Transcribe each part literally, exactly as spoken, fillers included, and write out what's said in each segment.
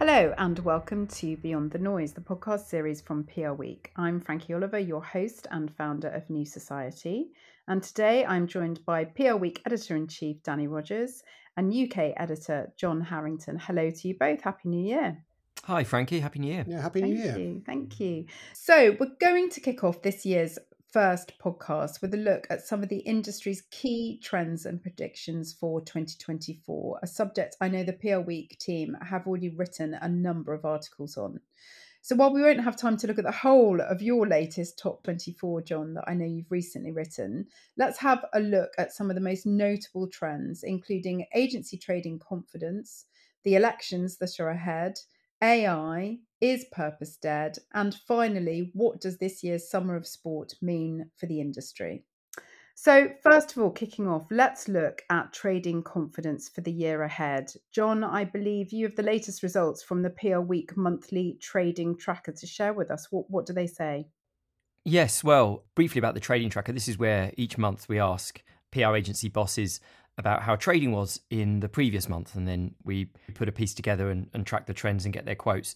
Hello and welcome to Beyond the Noise, the podcast series from P R Week. I'm Frankie Oliver, your host and founder of New Society. And today I'm joined by P R Week Editor-in-Chief Danny Rogers and U K Editor John Harrington. Hello to you both. Happy New Year. Hi Frankie, Happy New Year. Yeah, Happy New Year. Thank you, thank you. So we're going to kick off this year's first podcast with a look at some of the industry's key trends and predictions for twenty twenty-four, a subject I know the P R Week team have already written a number of articles on. So while we won't have time to look at the whole of your latest top twenty-four, John, that I know you've recently written, let's have a look at some of the most notable trends, including agency trading confidence, the elections that are ahead, A I, is purpose dead? And finally, what does this year's Summer of Sport mean for the industry? So first of all, kicking off, let's look at trading confidence for the year ahead. John, I believe you have the latest results from the P R Week monthly trading tracker to share with us. What, what do they say? Yes, well, briefly about the trading tracker. This is where each month we ask P R agency bosses about how trading was in the previous month. And then we put a piece together and, and track the trends and get their quotes.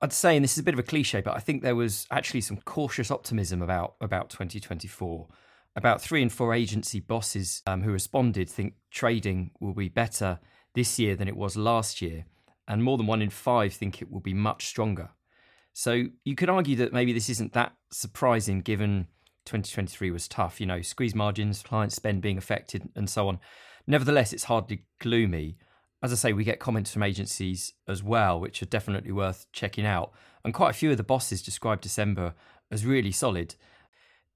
I'd say, and this is a bit of a cliche, but I think there was actually some cautious optimism about, about twenty twenty-four. About three in four agency bosses um, who responded think trading will be better this year than it was last year. And more than one in five think it will be much stronger. So you could argue that maybe this isn't that surprising given twenty twenty-three was tough, you know, squeeze margins, client spend being affected and so on. Nevertheless, it's hardly gloomy. As I say, we get comments from agencies as well, which are definitely worth checking out. And quite a few of the bosses described December as really solid.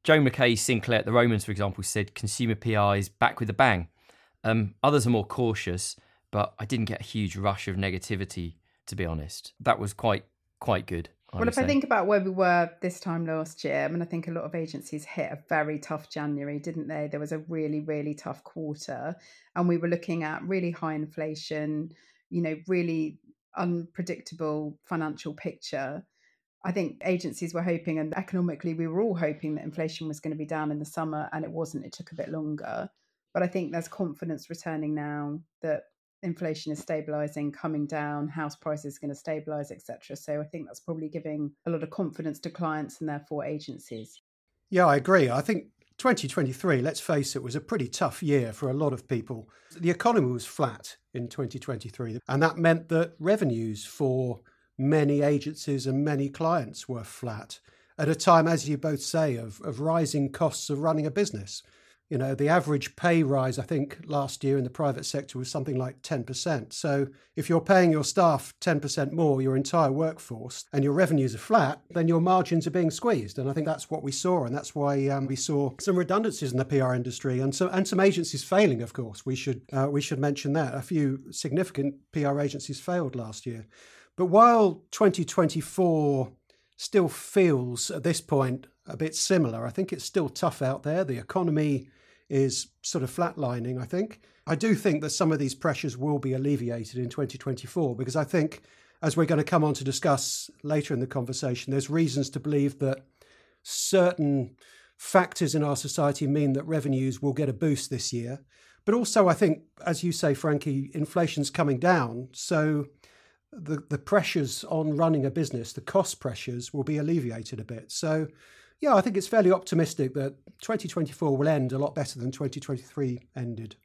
Joe McKay Sinclair at the Romans, for example, said consumer P I is back with a bang. Um, others are more cautious, but I didn't get a huge rush of negativity, to be honest. That was quite, quite good. I well, if say. I think about where we were this time last year, I mean, I think a lot of agencies hit a very tough January, didn't they? There was a really, really tough quarter and we were looking at really high inflation, you know, really unpredictable financial picture. I think agencies were hoping, and economically, we were all hoping that inflation was going to be down in the summer, and it wasn't. It took a bit longer. But I think there's confidence returning now that inflation is stabilising, coming down, house prices are going to stabilise, et cetera. So I think that's probably giving a lot of confidence to clients and therefore agencies. Yeah, I agree. I think twenty twenty-three, let's face it, was a pretty tough year for a lot of people. The economy was flat in twenty twenty-three, and that meant that revenues for many agencies and many clients were flat at a time, as you both say, of, of rising costs of running a business. You know, the average pay rise, I think, last year in the private sector was something like ten percent. So if you're paying your staff ten percent more, your entire workforce, and your revenues are flat, then your margins are being squeezed. And I think that's what we saw. And that's why um, we saw some redundancies in the P R industry and some, and some agencies failing, of course. We should, uh, we should mention that. A few significant P R agencies failed last year. But while twenty twenty-four still feels at this point a bit similar, I think it's still tough out there. The economy is sort of flatlining, I think. I do think that some of these pressures will be alleviated in twenty twenty-four, because I think, as we're going to come on to discuss later in the conversation, there's reasons to believe that certain factors in our society mean that revenues will get a boost this year. But also, I think, as you say, Frankie, inflation's coming down. So the, the pressures on running a business, the cost pressures, will be alleviated a bit. So yeah, I think it's fairly optimistic that twenty twenty-four will end a lot better than twenty twenty-three ended.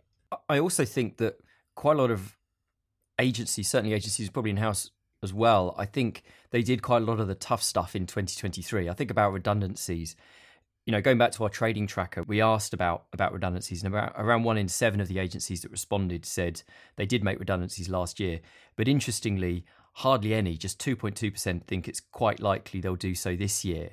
I also think that quite a lot of agencies, certainly agencies probably in-house as well, I think they did quite a lot of the tough stuff in twenty twenty-three. I think about redundancies. You know, going back to our trading tracker, we asked about, about redundancies, and about, around one in seven of the agencies that responded said they did make redundancies last year. But interestingly, hardly any, just two point two percent think it's quite likely they'll do so this year.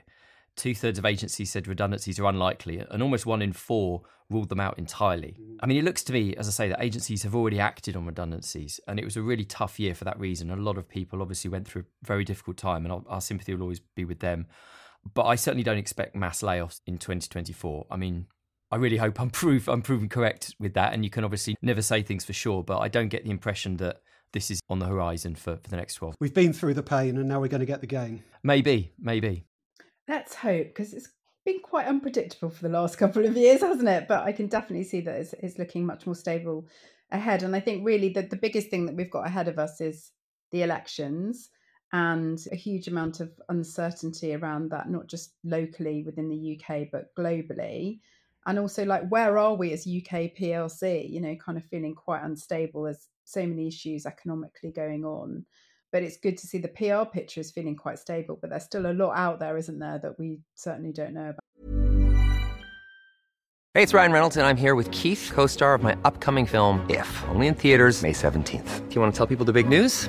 Two-thirds of agencies said redundancies are unlikely, and almost one in four ruled them out entirely. I mean, it looks to me, as I say, that agencies have already acted on redundancies, and it was a really tough year for that reason. A lot of people obviously went through a very difficult time, and our sympathy will always be with them. But I certainly don't expect mass layoffs in twenty twenty-four. I mean, I really hope I'm, prove, I'm proven correct with that, and you can obviously never say things for sure, but I don't get the impression that this is on the horizon for, for the next twelve. We've been through the pain, and now we're going to get the gain. Maybe, maybe. Let's hope, because it's been quite unpredictable for the last couple of years, hasn't it? But I can definitely see that it's, it's looking much more stable ahead. And I think really that the biggest thing that we've got ahead of us is the elections, and a huge amount of uncertainty around that, not just locally within the U K, but globally. And also, like, where are we as U K P L C, you know, kind of feeling quite unstable as so many issues economically going on. But it's good to see the P R picture is feeling quite stable, but there's still a lot out there, isn't there, that we certainly don't know about. Hey, it's Ryan Reynolds, and I'm here with Keith, co-star of my upcoming film, If, only in theaters May seventeenth. Do you want to tell people the big news?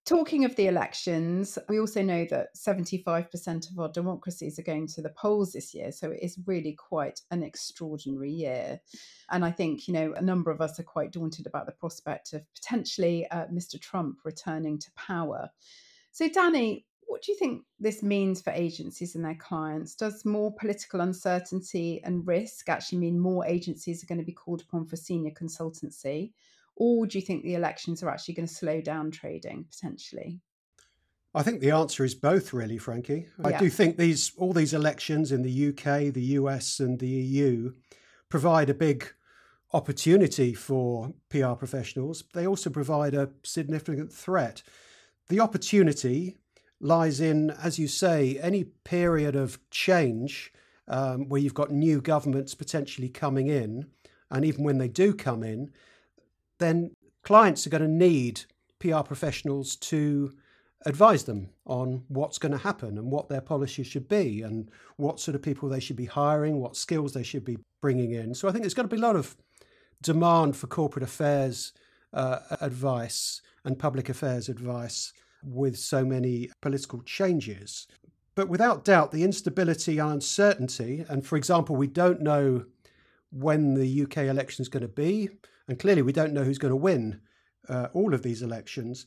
talking of the elections, we also know that seventy-five percent of our democracies are going to the polls this year. So it is really quite an extraordinary year. And I think, you know, a number of us are quite daunted about the prospect of potentially uh, Mister Trump returning to power. So, Danny, what do you think this means for agencies and their clients? Does more political uncertainty and risk actually mean more agencies are going to be called upon for senior consultancy? Or do you think the elections are actually going to slow down trading potentially? I think the answer is both, really, Frankie. I yeah. do think these all these elections in the U K, the U S and the E U provide a big opportunity for P R professionals. They also provide a significant threat. The opportunity lies in, as you say, any period of change um, where you've got new governments potentially coming in. And even when they do come in, then clients are going to need P R professionals to advise them on what's going to happen and what their policy should be and what sort of people they should be hiring, what skills they should be bringing in. So I think there's going to be a lot of demand for corporate affairs uh, advice and public affairs advice with so many political changes. But without doubt, the instability and uncertainty, and for example, we don't know when the U K election is going to be, and clearly we don't know who's going to win uh, all of these elections.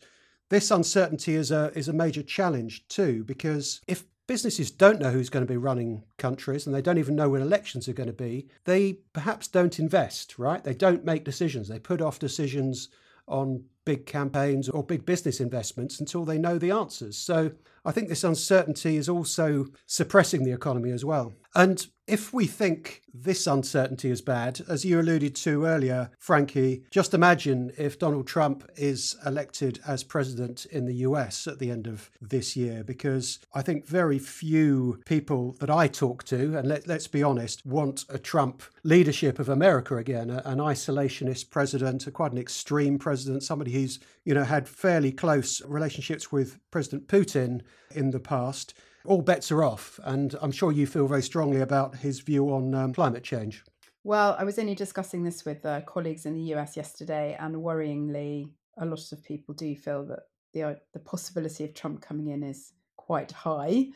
This uncertainty is a is a major challenge too, because if businesses don't know who's going to be running countries and they don't even know when elections are going to be, they perhaps don't invest, right? They don't make decisions. They put off decisions on big campaigns or big business investments until they know the answers. So I think this uncertainty is also suppressing the economy as well. And if we think this uncertainty is bad, as you alluded to earlier, Frankie, just imagine if Donald Trump is elected as president in the U S at the end of this year, because I think very few people that I talk to, and let, let's be honest, want a Trump leadership of America again, an isolationist president, quite an extreme president, somebody who's, you know, had fairly close relationships with President Putin in the past. All bets are off. And I'm sure you feel very strongly about his view on um, climate change. Well, I was only discussing this with uh, colleagues in the U S yesterday, and worryingly, a lot of people do feel that the, uh, the possibility of Trump coming in is quite high.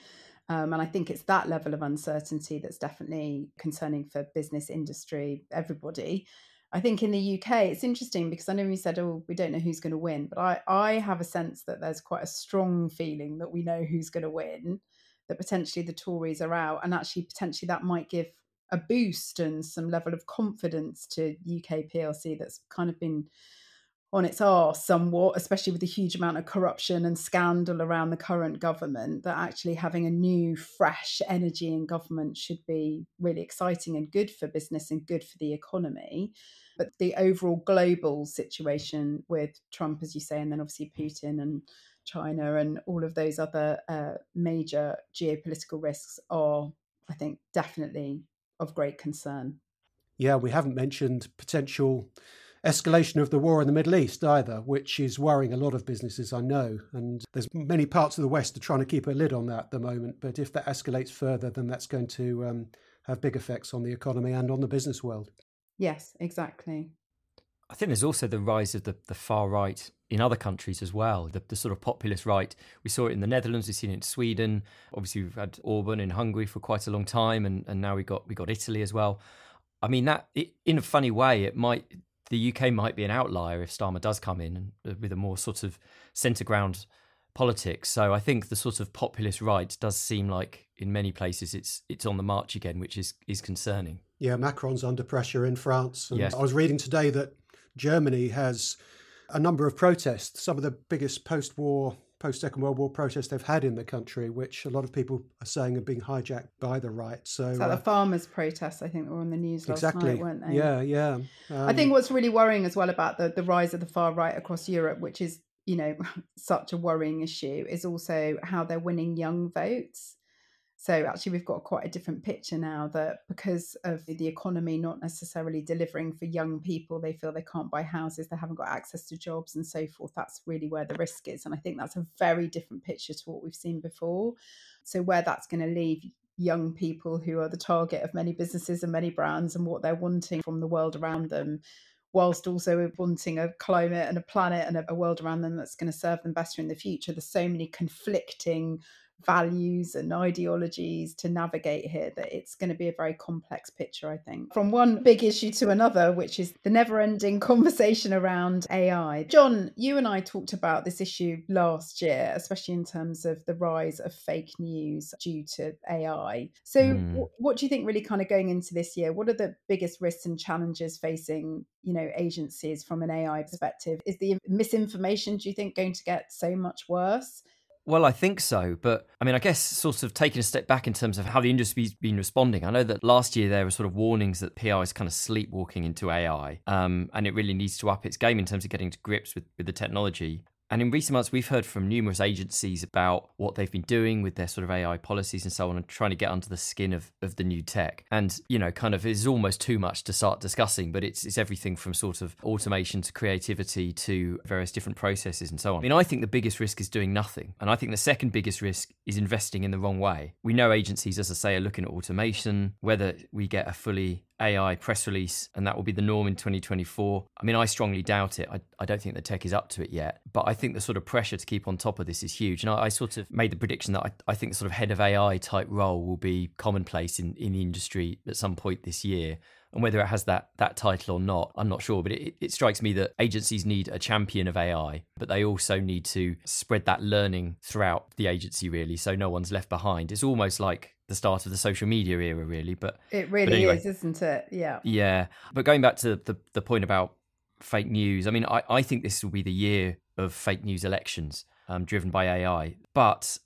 Um, and I think it's that level of uncertainty that's definitely concerning for business, industry, everybody. I think in the U K, it's interesting because I know we said, oh, we don't know who's going to win, but I, I have a sense that there's quite a strong feeling that we know who's going to win, that potentially the Tories are out, and actually potentially that might give a boost and some level of confidence to U K P L C that's kind of been on its arse somewhat, especially with the huge amount of corruption and scandal around the current government, that actually having a new, fresh energy in government should be really exciting and good for business and good for the economy. But the overall global situation with Trump, as you say, and then obviously Putin and China and all of those other uh, major geopolitical risks are, I think, definitely of great concern. Yeah, we haven't mentioned potential escalation of the war in the Middle East either, which is worrying a lot of businesses, I know. And there's many parts of the West that are trying to keep a lid on that at the moment. But if that escalates further, then that's going to um, have big effects on the economy and on the business world. Yes, exactly. I think there's also the rise of the, the far right in other countries as well, the, the sort of populist right. We saw it in the Netherlands, we've seen it in Sweden. Obviously, we've had Orbán in Hungary for quite a long time, and, and now we got we got Italy as well. I mean, that it, in a funny way, it might... the U K might be an outlier if Starmer does come in and with a more sort of centre-ground politics. So I think the sort of populist right does seem like in many places it's it's on the march again, which is, is concerning. Yeah, Macron's under pressure in France. And yes. I was reading today that Germany has a number of protests, some of the biggest post-war, post-Second World War protests they've had in the country, which a lot of people are saying are being hijacked by the right. So, so uh, the farmers' protests, I think, were on the news last exactly. night, weren't they? Yeah, yeah. Um, I think what's really worrying as well about the, the rise of the far right across Europe, which is, you know, such a worrying issue, is also how they're winning young votes. So actually we've got quite a different picture now that because of the economy not necessarily delivering for young people, they feel they can't buy houses, they haven't got access to jobs and so forth. That's really where the risk is. And I think that's a very different picture to what we've seen before. So where that's going to leave young people who are the target of many businesses and many brands and what they're wanting from the world around them, whilst also wanting a climate and a planet and a world around them that's going to serve them better in the future. There's so many conflicting values and ideologies to navigate here that it's going to be a very complex picture, I think, from one big issue to another, which is the never-ending conversation around A I. John, you and I talked about this issue last year, especially in terms of the rise of fake news due to A I. So mm. w- what do you think really kind of going into this year? What are the biggest risks and challenges facing, you know, agencies from an A I perspective? Is the misinformation, do you think, going to get so much worse? Well, I think so. But I mean, I guess sort of taking a step back in terms of how the industry's been responding. I know that last year there were sort of warnings that P R is kind of sleepwalking into A I um, and it really needs to up its game in terms of getting to grips with, with the technology. And in recent months, we've heard from numerous agencies about what they've been doing with their sort of A I policies and so on, and trying to get under the skin of, of the new tech. And, you know, kind of is almost too much to start discussing, but it's it's everything from sort of automation to creativity to various different processes and so on. I mean, I think the biggest risk is doing nothing. And I think the second biggest risk is investing in the wrong way. We know agencies, as I say, are looking at automation, whether we get a fully A I press release, and that will be the norm in twenty twenty-four. I mean, I strongly doubt it. I, I don't think the tech is up to it yet, but I think the sort of pressure to keep on top of this is huge. And I, I sort of made the prediction that I, I think the sort of head of A I type role will be commonplace in, in the industry at some point this year. And whether it has that that title or not, I'm not sure. But it, it strikes me that agencies need a champion of A I, but they also need to spread that learning throughout the agency, really, so no one's left behind. It's almost like the start of the social media era, really. But it really but anyway, is, isn't it? Yeah. Yeah. But going back to the, the point about fake news, I mean, I, I think this will be the year of fake news elections um, driven by A I. But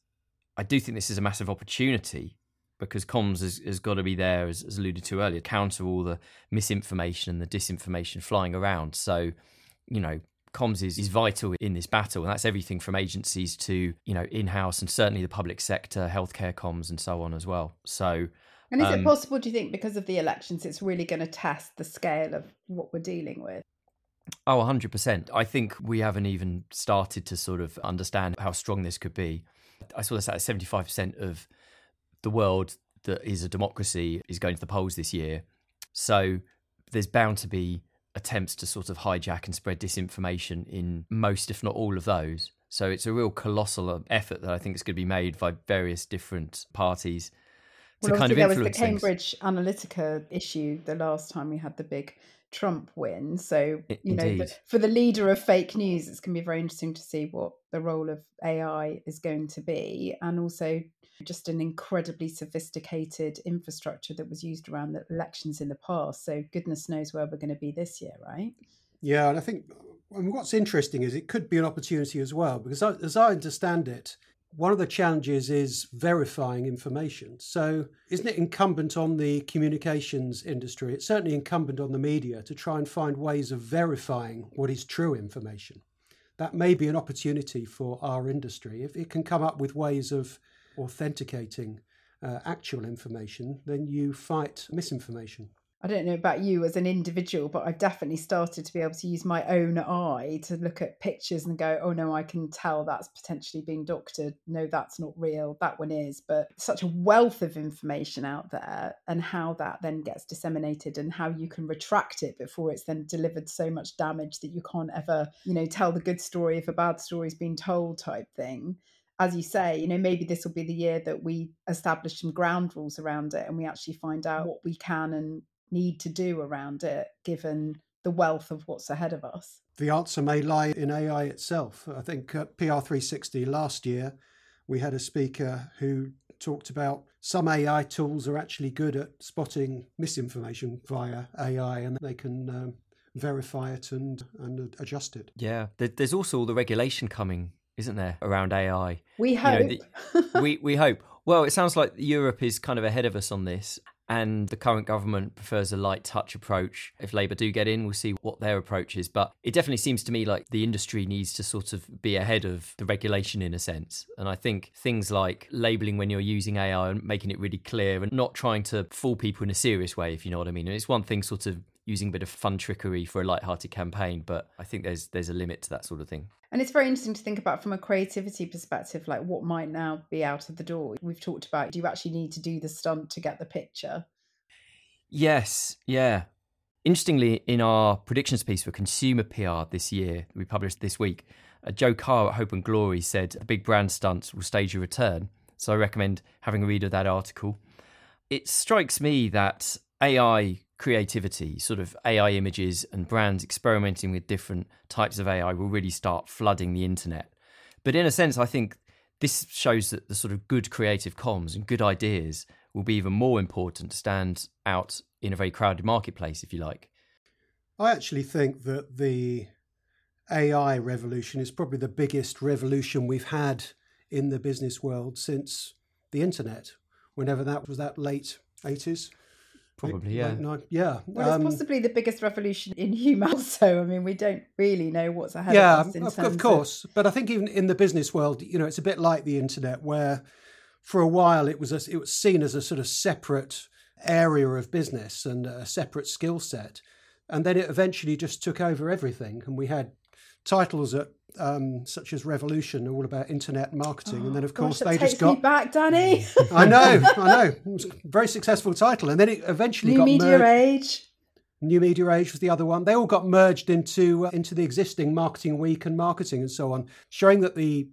I do think this is a massive opportunity, because comms has, has got to be there, as, as alluded to earlier, counter all the misinformation and the disinformation flying around. So, you know, comms is, is vital in this battle. And that's everything from agencies to, you know, in-house and certainly the public sector, healthcare comms and so on as well. So, and is um, it possible, do you think, because of the elections, it's really going to test the scale of what we're dealing with? Oh, one hundred percent. I think we haven't even started to sort of understand how strong this could be. I saw this at seventy-five percent of the world that is a democracy is going to the polls this year. So there's bound to be attempts to sort of hijack and spread disinformation in most, if not all, of those. So it's a real colossal effort that I think is going to be made by various different parties to well, kind of influence there was the Cambridge things. Analytica issue the last time we had the big Trump win. So, you Indeed. know, for the leader of fake news, it's going to be very interesting to see what the role of A I is going to be. And also just an incredibly sophisticated infrastructure that was used around the elections in the past. So goodness knows where we're going to be this year, right? Yeah, and I think And what's interesting is it could be an opportunity as well, because as I understand it, one of the challenges is verifying information. So isn't it incumbent on the communications industry? It's certainly incumbent on the media to try and find ways of verifying what is true information. That may be an opportunity for our industry. If it can come up with ways of authenticating uh, actual information, then you fight misinformation. I don't know about you as an individual, but I've definitely started to be able to use my own eye to look at pictures and go, oh no, I can tell that's potentially being doctored. No, that's not real. That one is. But such a wealth of information out there, and how that then gets disseminated and how you can retract it before it's then delivered so much damage that you can't ever, you know, tell the good story if a bad story's been told type thing. As you say, you know, maybe this will be the year that we establish some ground rules around it and we actually find out what we can and need to do around it, given the wealth of what's ahead of us. The answer may lie in A I itself. I think at P R three sixty last year, we had a speaker who talked about some A I tools are actually good at spotting misinformation via A I, and they can um, verify it and, and adjust it. Yeah, there's also all the regulation coming, isn't there, around A I? We hope. You know, the, we, we hope. Well, it sounds like Europe is kind of ahead of us on this. And the current government prefers a light touch approach. If Labour do get in, we'll see what their approach is. But it definitely seems to me like the industry needs to sort of be ahead of the regulation in a sense. And I think things like labelling when you're using A I and making it really clear and not trying to fool people in a serious way, if you know what I mean. And it's one thing sort of using a bit of fun trickery for a lighthearted campaign, but I think there's there's a limit to that sort of thing. And it's very interesting to think about from a creativity perspective, like what might now be out of the door. We've talked about, do you actually need to do the stunt to get the picture? Yes, yeah. Interestingly, in our predictions piece for consumer P R this year, we published this week, Joe Carr at Hope and Glory said, the big brand stunts will stage a return. So I recommend having a read of that article. It strikes me that A I creativity, sort of A I images and brands experimenting with different types of A I will really start flooding the internet. But in a sense, I think this shows that the sort of good creative comms and good ideas will be even more important to stand out in a very crowded marketplace, if you like. I actually think that the A I revolution is probably the biggest revolution we've had in the business world since the internet, whenever that was, that late eighties. Probably, yeah. Yeah. Well, it's possibly the biggest revolution in humans. So, I mean, we don't really know what's ahead yeah, of us. Yeah, of, of course. Of... But I think even in the business world, you know, it's a bit like the internet, where for a while it was a, it was seen as a sort of separate area of business and a separate skill set. And then it eventually just took over everything. And we had titles at Um, such as Revolution, all about internet marketing, oh, and then of course gosh, they takes just got me back, Danny. I know, I know. It was a very successful title, and then it eventually New got Media merged. Age. New Media Age was the other one. They all got merged into uh, into the existing Marketing Week and marketing and so on, showing that the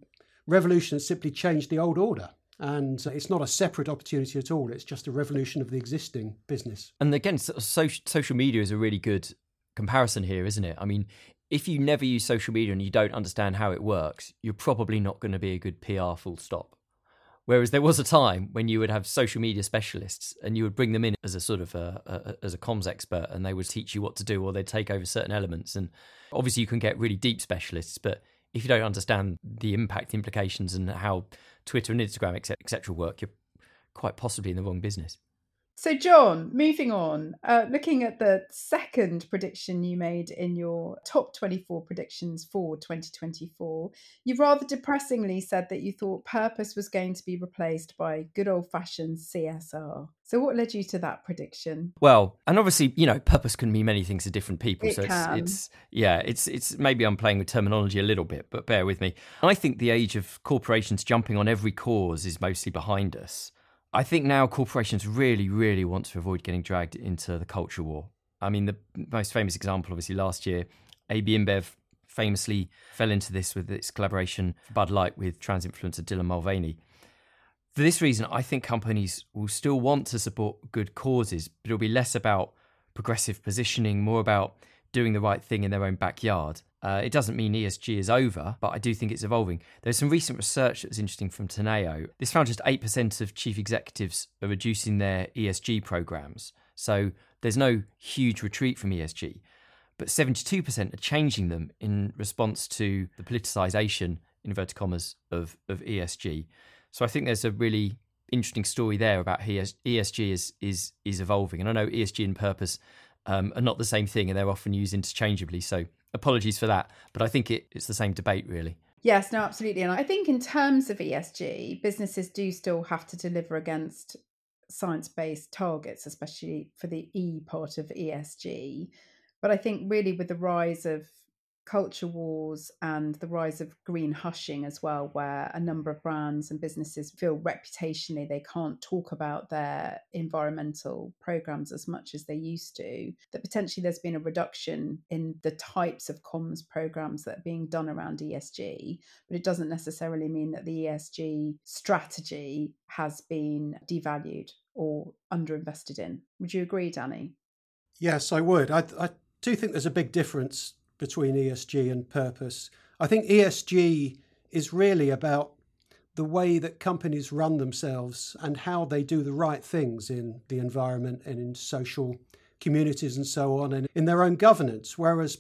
revolution has simply changed the old order. And it's not a separate opportunity at all. It's just a revolution of the existing business. And again, so, so, social media is a really good comparison here, isn't it? I mean, if you never use social media and you don't understand how it works, you're probably not going to be a good P R full stop. Whereas there was a time when you would have social media specialists and you would bring them in as a sort of a, a, as a comms expert, and they would teach you what to do, or they'd take over certain elements. And obviously you can get really deep specialists, but if you don't understand the impact implications and how Twitter and Instagram, et cetera, work, you're quite possibly in the wrong business. So, John, moving on, uh, looking at the second prediction you made in your top twenty-four predictions for twenty twenty-four, you rather depressingly said that you thought purpose was going to be replaced by good old-fashioned C S R. So what led you to that prediction? Well, and obviously, you know, purpose can mean many things to different people. It so can. It's, it's, yeah, it's, it's maybe I'm playing with terminology a little bit, but bear with me. I think the age of corporations jumping on every cause is mostly behind us. I think now corporations really, really want to avoid getting dragged into the culture war. I mean, the most famous example, obviously, last year, A B InBev famously fell into this with its collaboration Bud Light with trans influencer Dylan Mulvaney. For this reason, I think companies will still want to support good causes, but it'll be less about progressive positioning, more about doing the right thing in their own backyard. Uh, it doesn't mean E S G is over, but I do think it's evolving. There's some recent research that was interesting from Teneo. This found just eight percent of chief executives are reducing their E S G programs. So there's no huge retreat from E S G. but seventy-two percent are changing them in response to the politicisation, in inverted commas, of, of E S G. So I think there's a really interesting story there about how E S G is is is evolving. And I know E S G and purpose um, are not the same thing, and they're often used interchangeably. So apologies for that. But I think it, it's the same debate, really. Yes, no, absolutely. And I think in terms of E S G, businesses do still have to deliver against science-based targets, especially for the E part of E S G. But I think really with the rise of culture wars and the rise of green hushing as well, where a number of brands and businesses feel reputationally they can't talk about their environmental programs as much as they used to, that potentially there's been a reduction in the types of comms programs that are being done around E S G, but it doesn't necessarily mean that the E S G strategy has been devalued or underinvested in. Would you agree, Danny? Yes, I would. I, I do think there's a big difference between E S G and purpose. I think E S G is really about the way that companies run themselves and how they do the right things in the environment and in social communities and so on, and in their own governance. Whereas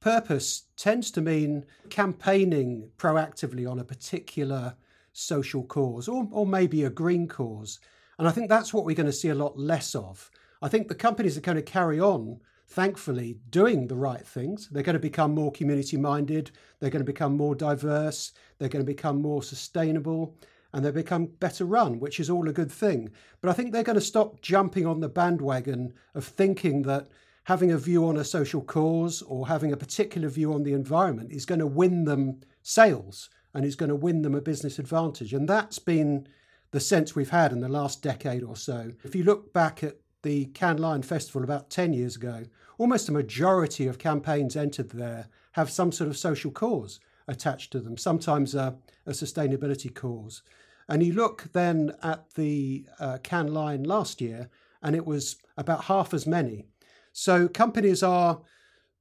purpose tends to mean campaigning proactively on a particular social cause, or, or maybe a green cause. And I think that's what we're going to see a lot less of. I think the companies are going to carry on, thankfully, doing the right things. They're going to become more community-minded, they're going to become more diverse, they're going to become more sustainable, and they become better run, which is all a good thing. But I think they're going to stop jumping on the bandwagon of thinking that having a view on a social cause or having a particular view on the environment is going to win them sales and is going to win them a business advantage. And that's been the sense we've had in the last decade or so. If you look back at the Cannes Lions Festival about ten years ago, almost a majority of campaigns entered there have some sort of social cause attached to them, sometimes a, a sustainability cause. And you look then at the uh, Cannes Lions last year, and it was about half as many. So companies are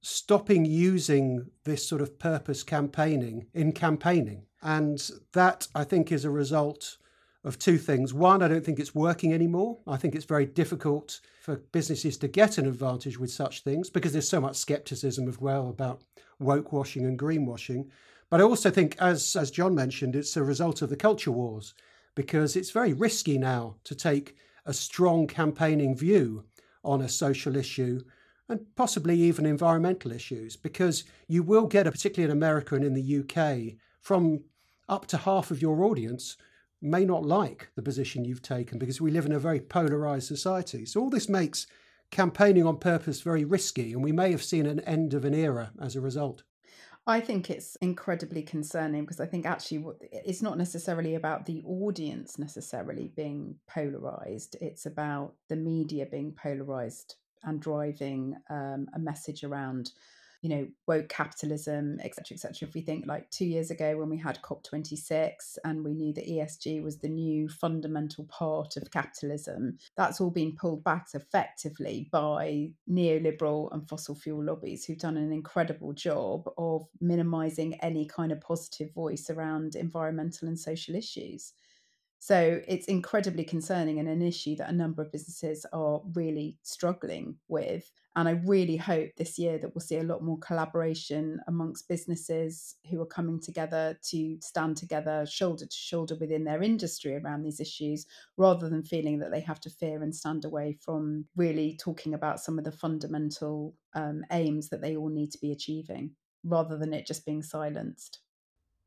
stopping using this sort of purpose campaigning in campaigning. And that, I think, is a result of two things. One, I don't think it's working anymore. I think it's very difficult for businesses to get an advantage with such things because there's so much scepticism as well about woke washing and greenwashing. But I also think, as, as John mentioned, it's a result of the culture wars because it's very risky now to take a strong campaigning view on a social issue and possibly even environmental issues, because you will get, particularly in America and in the U K, from up to half of your audience may not like the position you've taken because we live in a very polarised society. So all this makes campaigning on purpose very risky, and we may have seen an end of an era as a result. I think it's incredibly concerning because I think actually it's not necessarily about the audience necessarily being polarised. It's about the media being polarised and driving um, a message around, you know, woke capitalism, et cetera, et cetera. If we think like two years ago when we had COP twenty-six and we knew that E S G was the new fundamental part of capitalism, that's all been pulled back effectively by neoliberal and fossil fuel lobbies who've done an incredible job of minimising any kind of positive voice around environmental and social issues. So it's incredibly concerning and an issue that a number of businesses are really struggling with. And I really hope this year that we'll see a lot more collaboration amongst businesses who are coming together to stand together shoulder to shoulder within their industry around these issues, rather than feeling that they have to fear and stand away from really talking about some of the fundamental um, aims that they all need to be achieving, rather than it just being silenced.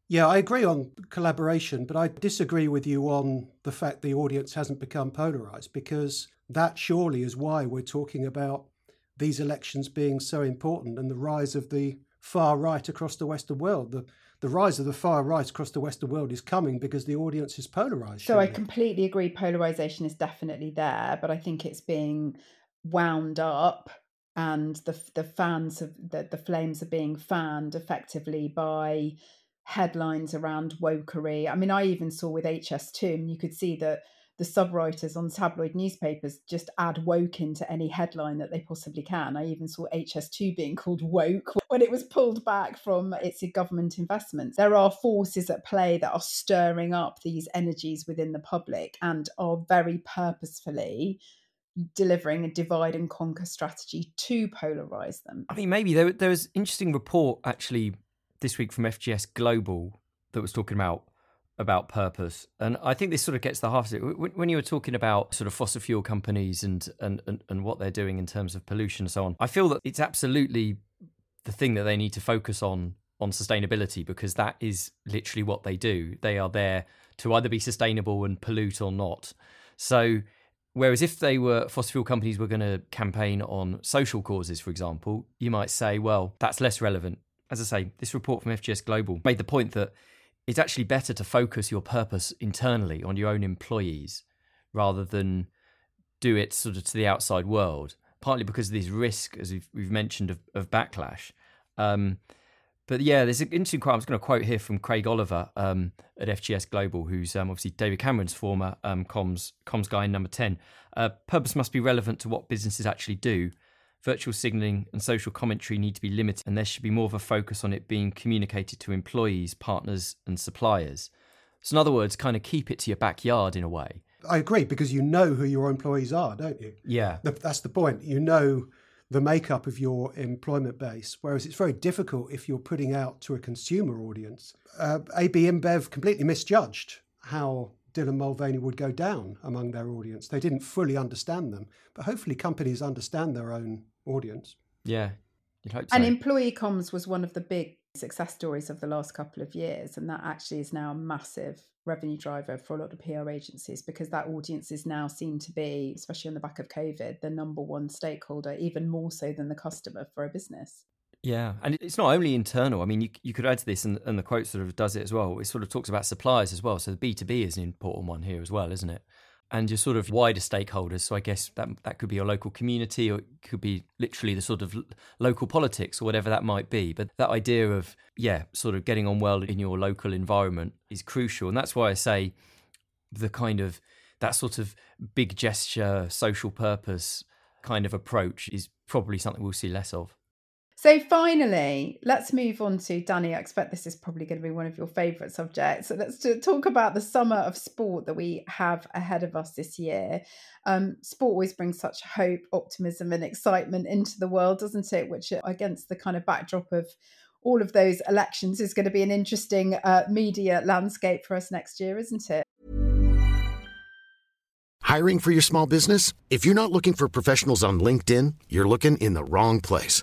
Yeah, I agree on collaboration, but I disagree with you on the fact the audience hasn't become polarised, because that surely is why we're talking about these elections being so important and the rise of the far right across the Western world. The, the rise of the far right across the Western world is coming because the audience is polarised. So surely. I completely agree. Polarisation is definitely there, but I think it's being wound up, and the the fans of the, the flames are being fanned effectively by headlines around wokery. I mean, I even saw with H S two, and you could see that the sub-writers on tabloid newspapers just add woke into any headline that they possibly can. I even saw H S two being called woke when it was pulled back from its government investments. There are forces at play that are stirring up these energies within the public and are very purposefully delivering a divide and conquer strategy to polarise them. I mean, maybe there, there was an interesting report actually this week from F G S Global that was talking about about purpose. And I think this sort of gets the heart of it. When you were talking about sort of fossil fuel companies and, and, and, and what they're doing in terms of pollution and so on, I feel that it's absolutely the thing that they need to focus on, on sustainability, because that is literally what they do. They are there to either be sustainable and pollute or not. So whereas if they were fossil fuel companies were going to campaign on social causes, for example, you might say, well, that's less relevant. As I say, this report from F G S Global made the point that it's actually better to focus your purpose internally on your own employees rather than do it sort of to the outside world, partly because of this risk, as we've, we've mentioned, of, of backlash. Um, but yeah, there's an interesting quote. I was going to quote here from Craig Oliver um, at F G S Global, who's um, obviously David Cameron's former um, comms, comms guy in number ten. Uh, purpose must be relevant to what businesses actually do. Virtual signalling and social commentary need to be limited, and there should be more of a focus on it being communicated to employees, partners and suppliers. So in other words, kind of keep it to your backyard in a way. I agree, because you know who your employees are, don't you? Yeah. That's the point. You know the makeup of your employment base, whereas it's very difficult if you're putting out to a consumer audience. Uh, A B InBev completely misjudged how Dylan Mulvaney would go down among their audience. They didn't fully understand them, but hopefully companies understand their own audience. Yeah, you'd hope so. And employee comms was one of the big success stories of the last couple of years, and that actually is now a massive revenue driver for a lot of P R agencies, because that audience is now seen to be, especially on the back of COVID, the number one stakeholder, even more so than the customer for a business. Yeah, and it's not only internal. I mean, you you could add to this, and, and the quote sort of does it as well. It sort of talks about suppliers as well. So the B two B is an important one here as well, isn't it? And your sort of wider stakeholders. So I guess that that could be your local community, or it could be literally the sort of local politics or whatever that might be. But that idea of, yeah, sort of getting on well in your local environment is crucial. And that's why I say the kind of, that sort of big gesture, social purpose kind of approach is probably something we'll see less of. So finally, let's move on to, Danny, I expect this is probably going to be one of your favourite subjects. So let's talk about the summer of sport that we have ahead of us this year. Um, sport always brings such hope, optimism and excitement into the world, doesn't it? Which, against the kind of backdrop of all of those elections, is going to be an interesting uh, media landscape for us next year, isn't it? Hiring for your small business? If you're not looking for professionals on LinkedIn, you're looking in the wrong place.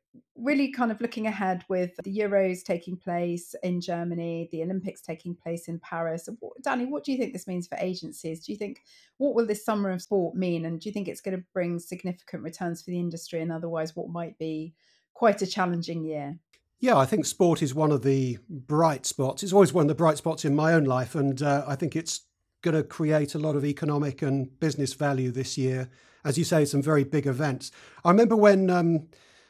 really kind of looking ahead with the Euros taking place in Germany, the Olympics taking place in Paris. Danny, what do you think this means for agencies? Do you think, what will this summer of sport mean? And do you think it's going to bring significant returns for the industry and otherwise what might be quite a challenging year? Yeah, I think sport is one of the bright spots. It's always one of the bright spots in my own life. And uh, I think it's going to create a lot of economic and business value this year. As you say, some very big events. I remember when... Um,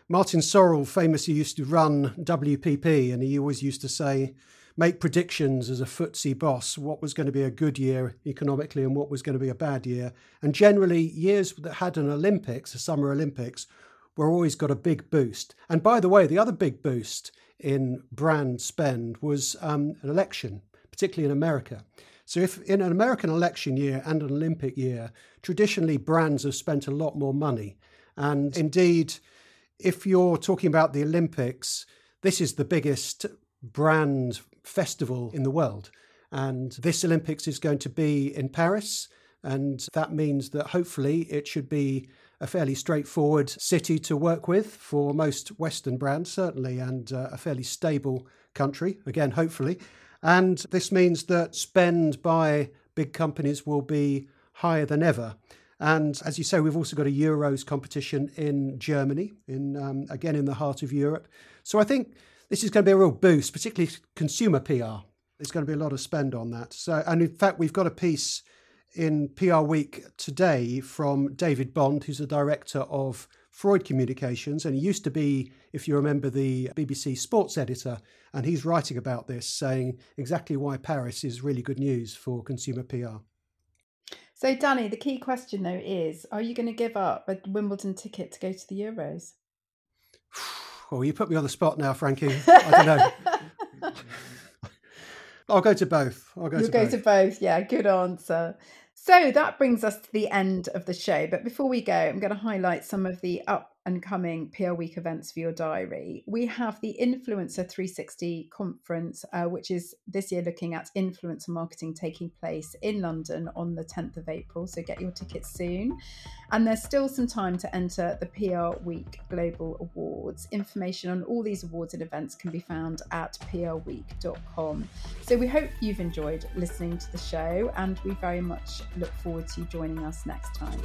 Martin Sorrell famously used to run W P P, and he always used to say, make predictions as a footsie boss, what was going to be a good year economically and what was going to be a bad year. And generally, years that had an Olympics, a Summer Olympics, were always got a big boost. And by the way, the other big boost in brand spend was um, an election, particularly in America. So if in an American election year and an Olympic year, traditionally brands have spent a lot more money. And indeed... if you're talking about the Olympics, this is the biggest brand festival in the world. And this Olympics is going to be in Paris. And that means that hopefully it should be a fairly straightforward city to work with for most Western brands, certainly, and uh, a fairly stable country, again, hopefully. And this means that spend by big companies will be higher than ever. And as you say, we've also got a Euros competition in Germany, in um, again, in the heart of Europe. So I think this is going to be a real boost, particularly consumer P R. There's going to be a lot of spend on that. So, and in fact, we've got a piece in P R Week today from David Bond, who's the director of Freud Communications. And he used to be, if you remember, the B B C sports editor. And he's writing about this, saying exactly why Paris is really good news for consumer P R. So, Danny, the key question, though, is are you going to give up a Wimbledon ticket to go to the Euros? Well, you put me on the spot now, Frankie. I don't know. I'll go to both. I'll go You'll to go both. to both. Yeah, good answer. So that brings us to the end of the show. But before we go, I'm going to highlight some of the up and coming P R Week events for your diary. We have the Influencer three sixty conference, uh, which is this year looking at influencer marketing, taking place in London on the tenth of April. So get your tickets soon. And there's still some time to enter the P R Week Global Awards. Information on all these awards and events can be found at P R week dot com. So we hope you've enjoyed listening to the show, and we very much look forward to you joining us next time.